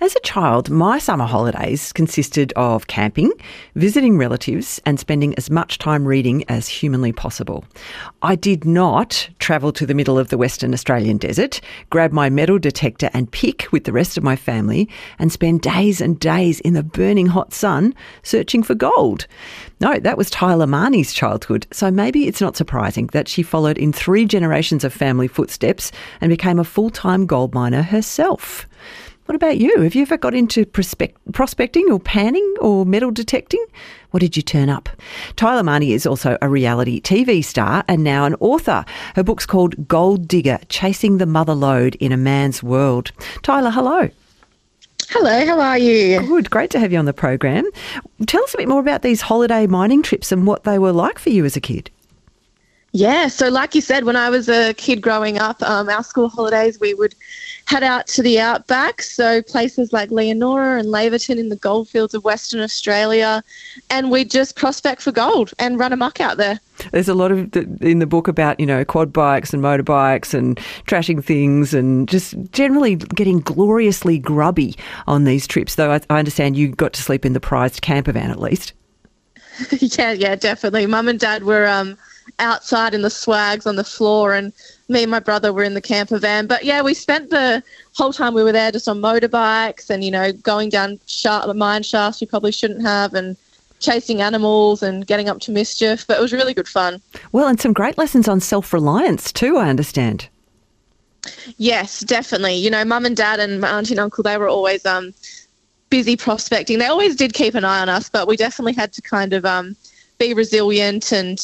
As a child, my summer holidays consisted of camping, visiting relatives and spending as much time reading as humanly possible. I did not travel to the middle of the Western Australian desert, grab my metal detector and pick with the rest of my family and spend days and days in the burning hot sun searching for gold. No, that was Tyler Marney's childhood, so maybe it's not surprising that she followed in three generations of family footsteps and became a full-time gold miner herself. What about you? Have you ever got into prospecting or panning or metal detecting? What did you turn up? Tyler Marney is also a reality TV star and now an author. Her book's called Gold Digger, Chasing the Mother Lode in a Man's World. Tyler, hello. Hello, how are you? Good, great to have you on the program. Tell us a bit more about these holiday mining trips and what they were like for you as a kid. Yeah, so like you said, when I was a kid growing up, our school holidays, we would head out to the outback, so places like Leonora and Laverton in the goldfields of Western Australia, and we just prospect for gold and run amok out there. There's a lot of in the book about, you know, quad bikes and motorbikes and trashing things and just generally getting gloriously grubby on these trips, though I understand you got to sleep in the prized camper van at least. Yeah, definitely. Mum and Dad were outside in the swags on the floor and me and my brother were in the camper van. But, yeah, we spent the whole time we were there just on motorbikes and, you know, going down mine shafts we probably shouldn't have and chasing animals and getting up to mischief. But it was really good fun. Well, and some great lessons on self-reliance too, I understand. Yes, definitely. You know, Mum and Dad and my auntie and uncle, they were always busy prospecting. They always did keep an eye on us, but we definitely had to kind of be resilient and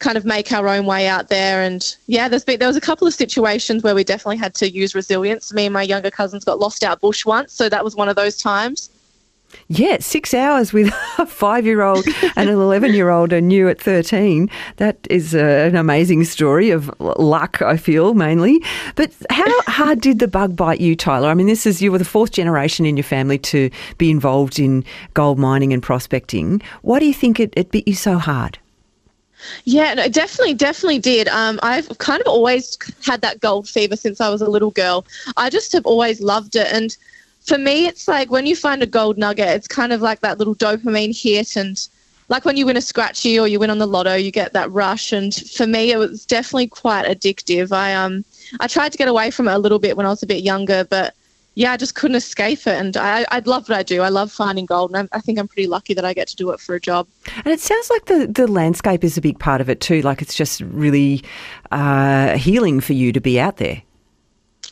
kind of make our own way out there. And yeah, there was a couple of situations where we definitely had to use resilience. Me and my younger cousins got lost out bush once, so that was one of those times. Yeah, 6 hours with a 5-year-old and an 11-year-old and you at 13. That is an amazing story of luck, I feel, mainly. But how hard did the bug bite you, Tyler? I mean, you were the fourth generation in your family to be involved in gold mining and prospecting. Why do you think it bit you so hard? Yeah, no, it definitely did. I've kind of always had that gold fever since I was a little girl. I just have always loved it. And for me, it's like when you find a gold nugget, it's kind of like that little dopamine hit. And like when you win a scratchy or you win on the lotto, you get that rush. And for me, it was definitely quite addictive. I tried to get away from it a little bit when I was a bit younger, but yeah, I just couldn't escape it, and I love what I do. I love finding gold, and I think I'm pretty lucky that I get to do it for a job. And it sounds like the landscape is a big part of it too, like it's just really healing for you to be out there.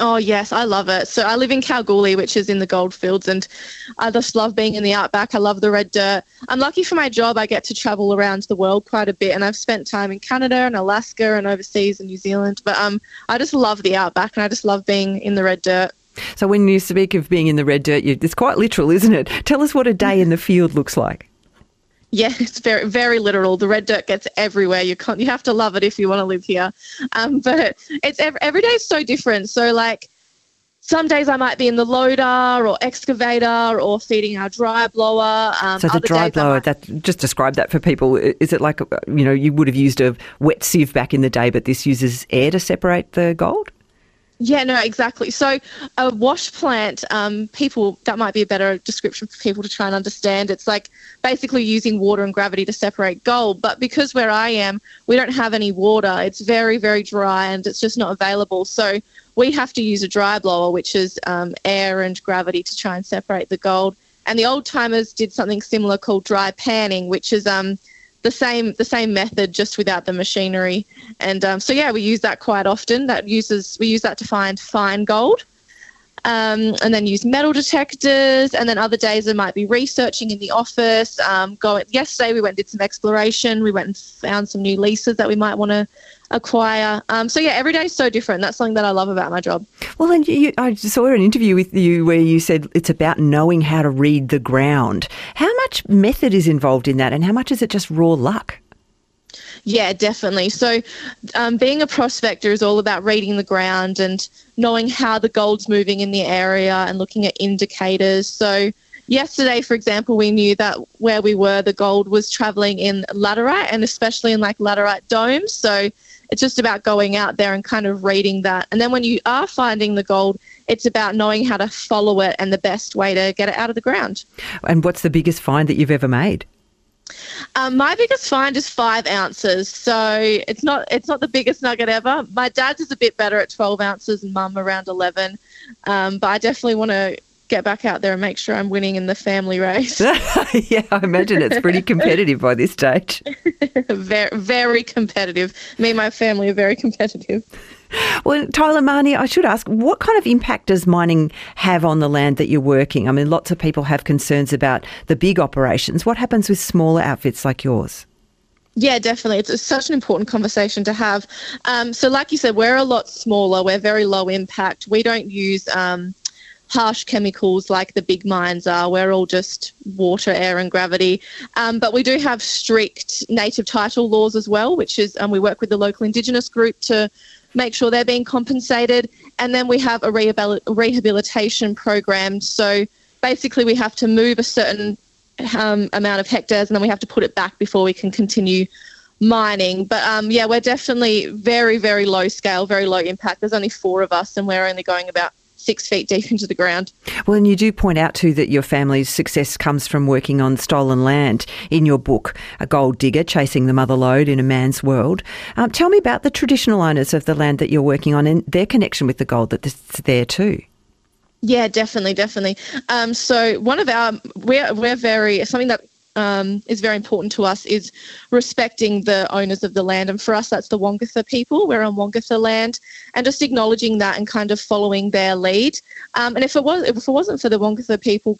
Oh, yes, I love it. So I live in Kalgoorlie, which is in the goldfields, and I just love being in the outback. I love the red dirt. I'm lucky for my job. I get to travel around the world quite a bit, and I've spent time in Canada and Alaska and overseas in New Zealand, but I just love the outback, and I just love being in the red dirt. So when you speak of being in the red dirt, it's quite literal, isn't it? Tell us what a day in the field looks like. Yeah, it's very, very literal. The red dirt gets everywhere. You have to love it if you want to live here. But it's every day is so different. So like some days I might be in the loader or excavator or feeding our dry blower. So the dry blower, just describe that for people. Is it like, you know, you would have used a wet sieve back in the day, but this uses air to separate the gold? Yeah, no, exactly. So a wash plant, that might be a better description for people to try and understand. It's like basically using water and gravity to separate gold. But because where I am, we don't have any water. It's very, very dry and it's just not available. So we have to use a dry blower, which is air and gravity to try and separate the gold. And the old timers did something similar called dry panning, which is the same method, just without the machinery. And so, yeah, we use that quite often. We use that to find fine gold and then use metal detectors. And then other days it might be researching in the office. Yesterday we went and did some exploration. We went and found some new leases that we might want to acquire. So, yeah, every day is so different. That's something that I love about my job. Well, and I saw an interview with you where you said it's about knowing how to read the ground. How much method is involved in that and how much is it just raw luck? Yeah, definitely. So being a prospector is all about reading the ground and knowing how the gold's moving in the area and looking at indicators. So yesterday, for example, we knew that where we were, the gold was travelling in laterite and especially in like laterite domes. So It's just about going out there and kind of reading that. And then when you are finding the gold, it's about knowing how to follow it and the best way to get it out of the ground. And what's the biggest find that you've ever made? My biggest find is 5 ounces, so it's not the biggest nugget ever. My dad's is a bit better at 12 ounces and mum around 11, but I definitely want to get back out there and make sure I'm winning in the family race. Yeah, I imagine it's pretty competitive by this stage. Very, very competitive. Me and my family are very competitive. Well, Tyler Marney, I should ask, what kind of impact does mining have on the land that you're working? I mean, lots of people have concerns about the big operations. What happens with smaller outfits like yours? Yeah, definitely. It's such an important conversation to have. So like you said, we're a lot smaller. We're very low impact. We don't use harsh chemicals like the big mines are. We're all just water, air and gravity. But we do have strict native title laws as well, which is we work with the local Indigenous group to make sure they're being compensated. And then we have a rehabilitation program. So basically we have to move a certain amount of hectares and then we have to put it back before we can continue mining. But yeah, we're definitely very, very low scale, very low impact. There's only 4 of us and we're only going about 6 feet deep into the ground. Well, and you do point out too that your family's success comes from working on stolen land in your book, A Gold Digger, Chasing the Mother Lode in a Man's World. Tell me about the traditional owners of the land that you're working on and their connection with the gold that's there too. Yeah, definitely. So one of our, we're very, something that is very important to us is respecting the owners of the land, and for us that's the Wongatha people. We're on Wongatha land and just acknowledging that and kind of following their lead, and if it wasn't for the Wongatha people,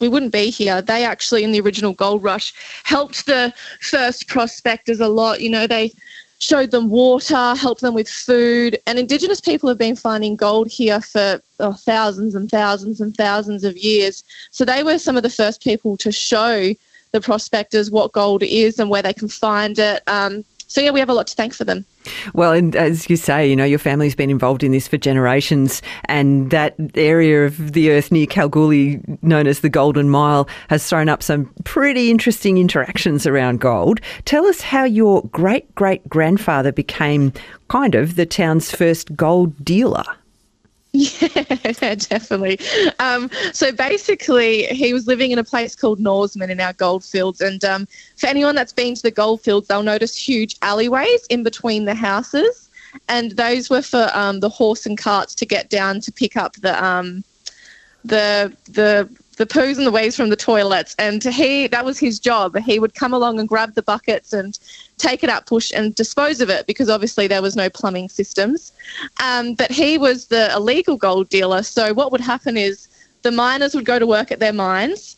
we wouldn't be here. They actually in the original gold rush helped the first prospectors a lot. You know, they showed them water, helped them with food, and Indigenous people have been finding gold here for thousands and thousands and thousands of years. So they were some of the first people to show the prospectors what gold is and where they can find it. So, yeah, we have a lot to thank for them. Well, and as you say, you know, your family's been involved in this for generations, and that area of the earth near Kalgoorlie known as the Golden Mile has thrown up some pretty interesting interactions around gold. Tell us how your great-great-grandfather became kind of the town's first gold dealer. Yeah, definitely. So basically he was living in a place called Norseman in our goldfields, and for anyone that's been to the goldfields, they'll notice huge alleyways in between the houses, and those were for the horse and carts to get down to pick up the poos and the waves from the toilets. And that was his job. He would come along and grab the buckets and take it up, bush, and dispose of it, because obviously there was no plumbing systems. But he was the illegal gold dealer. So what would happen is the miners would go to work at their mines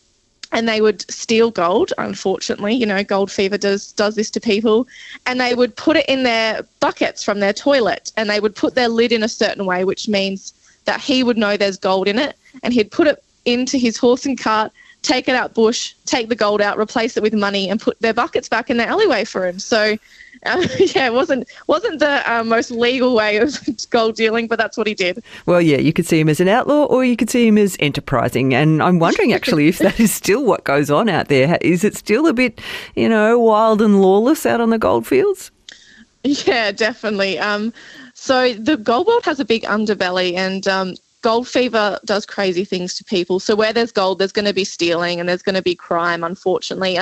and they would steal gold, unfortunately. You know, gold fever does this to people. And they would put it in their buckets from their toilet, and they would put their lid in a certain way, which means that he would know there's gold in it, and he'd put it into his horse and cart, take it out bush, take the gold out, replace it with money, and put their buckets back in the alleyway for him. So, yeah, it wasn't the most legal way of gold dealing, but that's what he did. Well, yeah, you could see him as an outlaw or you could see him as enterprising. And I'm wondering actually if that is still what goes on out there. Is it still a bit, you know, wild and lawless out on the goldfields? Yeah, definitely. So the gold world has a big underbelly, and gold fever does crazy things to people. So where there's gold, there's going to be stealing and there's going to be crime, unfortunately.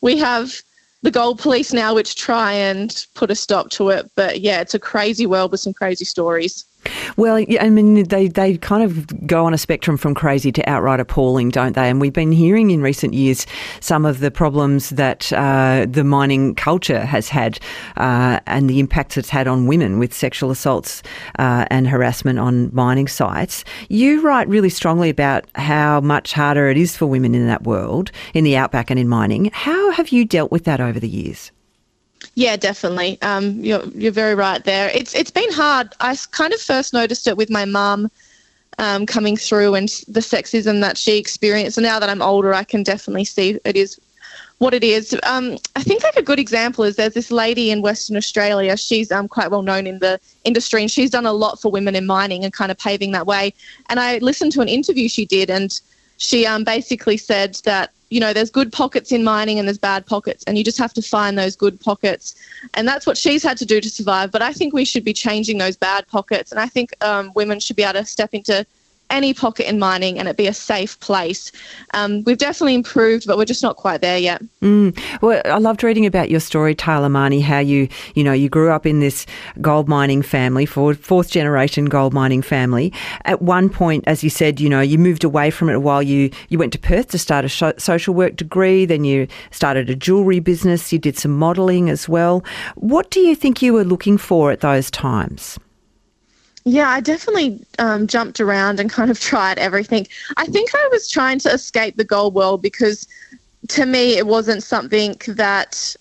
We have the gold police now, which try and put a stop to it. But, yeah, it's a crazy world with some crazy stories. Well, yeah, I mean, they kind of go on a spectrum from crazy to outright appalling, don't they? And we've been hearing in recent years some of the problems that the mining culture has had and the impacts it's had on women with sexual assaults and harassment on mining sites. You write really strongly about how much harder it is for women in that world, in the outback and in mining. How have you dealt with that over the years? Yeah, definitely. You're very right there. It's been hard. I kind of first noticed it with my mum coming through and the sexism that she experienced. And now that I'm older, I can definitely see it is what it is. I think like a good example is there's this lady in Western Australia. She's quite well known in the industry, and she's done a lot for women in mining and kind of paving that way. And I listened to an interview she did, and she basically said that you know, there's good pockets in mining and there's bad pockets, and you just have to find those good pockets. And that's what she's had to do to survive. But I think we should be changing those bad pockets. And I think women should be able to step into any pocket in mining and it be a safe place. We've definitely improved, but we're just not quite there yet. Well, I loved reading about your story, Tyler Marney, how you grew up in this gold mining family, fourth generation gold mining family. At one point, as you said, you moved away from it a while. You went to Perth to start a social work degree, then you started a jewellery business, you did some modelling as well. What do you think you were looking for at those times? Yeah, I definitely jumped around and kind of tried everything. I think I was trying to escape the gold world because, to me, it wasn't something that,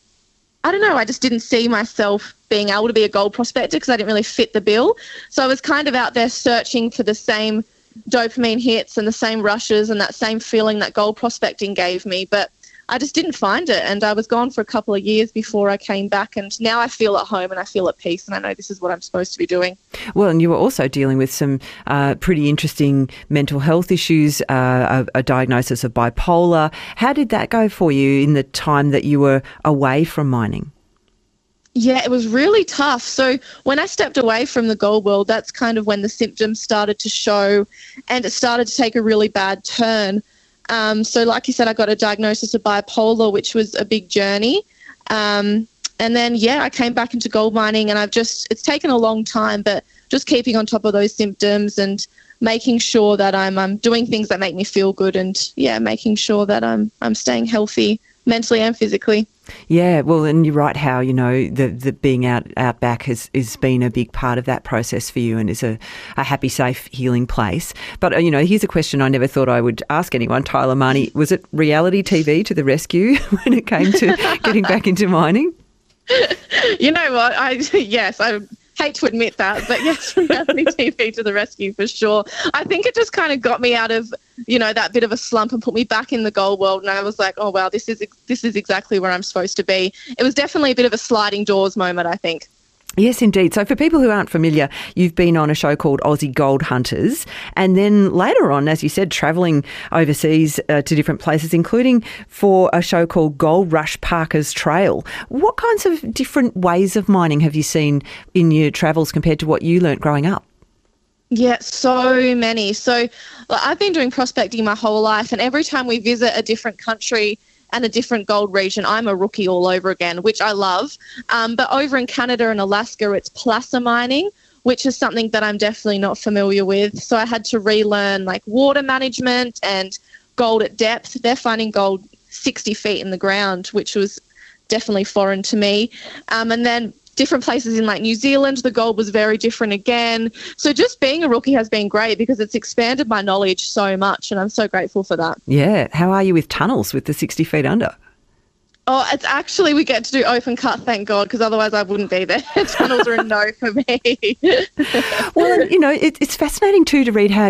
I don't know, I just didn't see myself being able to be a gold prospector because I didn't really fit the bill. So I was kind of out there searching for the same dopamine hits and the same rushes and that same feeling that gold prospecting gave me. But I just didn't find it, and I was gone for a couple of years before I came back, and now I feel at home and I feel at peace, and I know this is what I'm supposed to be doing. Well, and you were also dealing with some pretty interesting mental health issues, a diagnosis of bipolar. How did that go for you in the time that you were away from mining? Yeah, it was really tough. So when I stepped away from the gold world, that's kind of when the symptoms started to show, and it started to take a really bad turn. So like you said, I got a diagnosis of bipolar, which was a big journey. And then, I came back into gold mining, and it's taken a long time, but just keeping on top of those symptoms and making sure that I'm doing things that make me feel good, and making sure that I'm staying healthy mentally and physically. Yeah, well, and you're right how, the being out back has been a big part of that process for you and is a happy, safe, healing place. But, here's a question I never thought I would ask anyone, Tyler Marney. Was it reality TV to the rescue when it came to getting back into mining? You know what? I hate to admit that, but yes, reality TV to the rescue for sure. I think it just kind of got me out of, that bit of a slump and put me back in the gold world. And I was like, oh, wow, this is exactly where I'm supposed to be. It was definitely a bit of a sliding doors moment, I think. Yes, indeed. So for people who aren't familiar, you've been on a show called Aussie Gold Hunters, and then later on, as you said, travelling overseas to different places, including for a show called Gold Rush Parker's Trail. What kinds of different ways of mining have you seen in your travels compared to what you learnt growing up? Yeah, so many. So I've been doing prospecting my whole life, and every time we visit a different country and a different gold region, I'm a rookie all over again, which I love. But over in Canada and Alaska, it's placer mining, which is something that I'm definitely not familiar with. So I had to relearn water management and gold at depth. They're finding gold 60 feet in the ground, which was definitely foreign to me. And then different places in New Zealand, the gold was very different again. So just being a rookie has been great because it's expanded my knowledge so much, and I'm so grateful for that. Yeah. How are you with tunnels with the 60 feet under? Oh, it's actually, we get to do open cut, thank God, because otherwise I wouldn't be there. Tunnels are a no for me. Well, it's fascinating too to read how,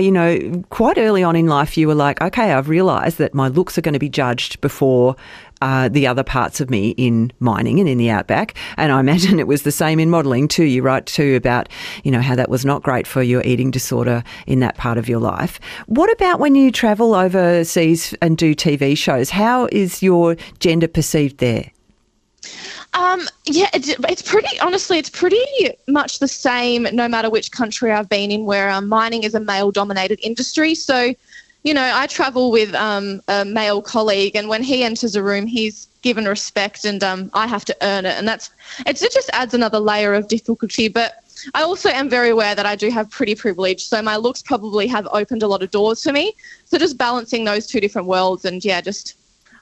quite early on in life you were like, okay, I've realised that my looks are going to be judged before the other parts of me in mining and in the outback. And I imagine it was the same in modelling too. You write too about, how that was not great for your eating disorder in that part of your life. What about when you travel overseas and do TV shows? How is your gender perceived there? It's pretty much the same no matter which country I've been in, where mining is a male-dominated industry. So, I travel with a male colleague, and when he enters a room, he's given respect, and I have to earn it. And it just adds another layer of difficulty. But I also am very aware that I do have pretty privilege, so my looks probably have opened a lot of doors for me. So just balancing those two different worlds and, just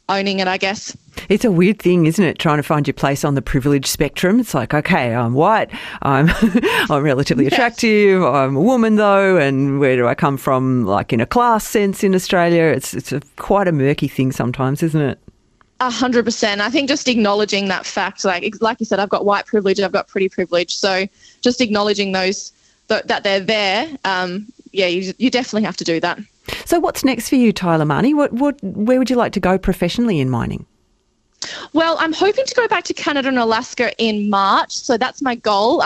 owning it, I guess. It's a weird thing, isn't it, trying to find your place on the privilege spectrum. It's like, okay, I'm white, I'm relatively attractive, I'm a woman though, and where do I come from, in a class sense in Australia? It's quite a murky thing sometimes, isn't it? 100%. I think just acknowledging that fact, like you said, I've got white privilege and I've got pretty privilege. So just acknowledging those, that they're there, you definitely have to do that. So what's next for you, Tyler Marney? Where would you like to go professionally in mining? Well, I'm hoping to go back to Canada and Alaska in March, so that's my goal.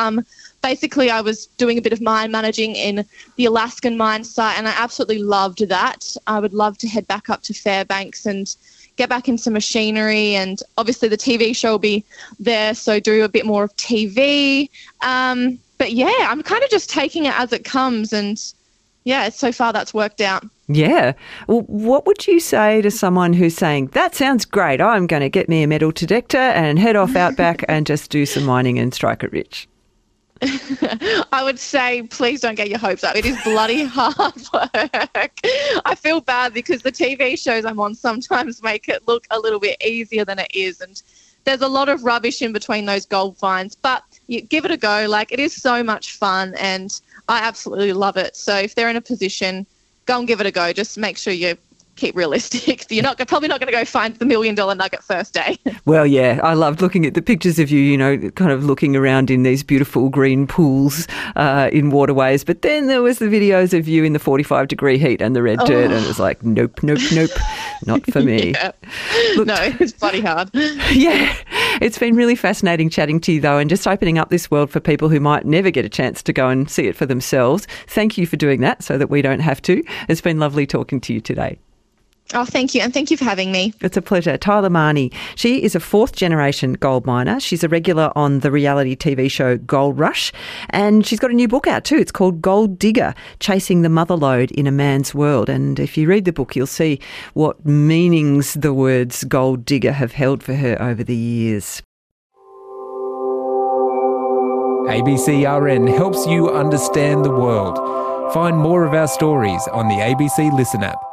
Basically, I was doing a bit of mine managing in the Alaskan mine site, and I absolutely loved that. I would love to head back up to Fairbanks and get back into machinery, and obviously the TV show will be there, so do a bit more of TV. But yeah, I'm kind of just taking it as it comes, and yeah, so far that's worked out. Yeah. Well, what would you say to someone who's saying, that sounds great, I'm going to get me a metal detector and head off out back and just do some mining and strike it rich? I would say, please don't get your hopes up. It is bloody hard work. I feel bad because the TV shows I'm on sometimes make it look a little bit easier than it is, and there's a lot of rubbish in between those gold finds, but you give it a go. Like, it is so much fun and I absolutely love it. So if they're in a position, go and give it a go. Just make sure you keep realistic. You're not probably not going to go find the $1 million nugget first day. Well, yeah, I loved looking at the pictures of you, you know, kind of looking around in these beautiful green pools in waterways. But then there was the videos of you in the 45-degree heat and the red dirt, and it was like, nope, nope, nope, not for me. Yeah. Look, no, it's bloody hard. Yeah. It's been really fascinating chatting to you, though, and just opening up this world for people who might never get a chance to go and see it for themselves. Thank you for doing that so that we don't have to. It's been lovely talking to you today. Oh, thank you. And thank you for having me. It's a pleasure. Tyler Marney. She is a fourth-generation gold miner. She's a regular on the reality TV show Gold Rush, and she's got a new book out too. It's called Gold Digger, Chasing the Motherlode in a Man's World. And if you read the book, you'll see what meanings the words gold digger have held for her over the years. ABCRN helps you understand the world. Find more of our stories on the ABC Listen app.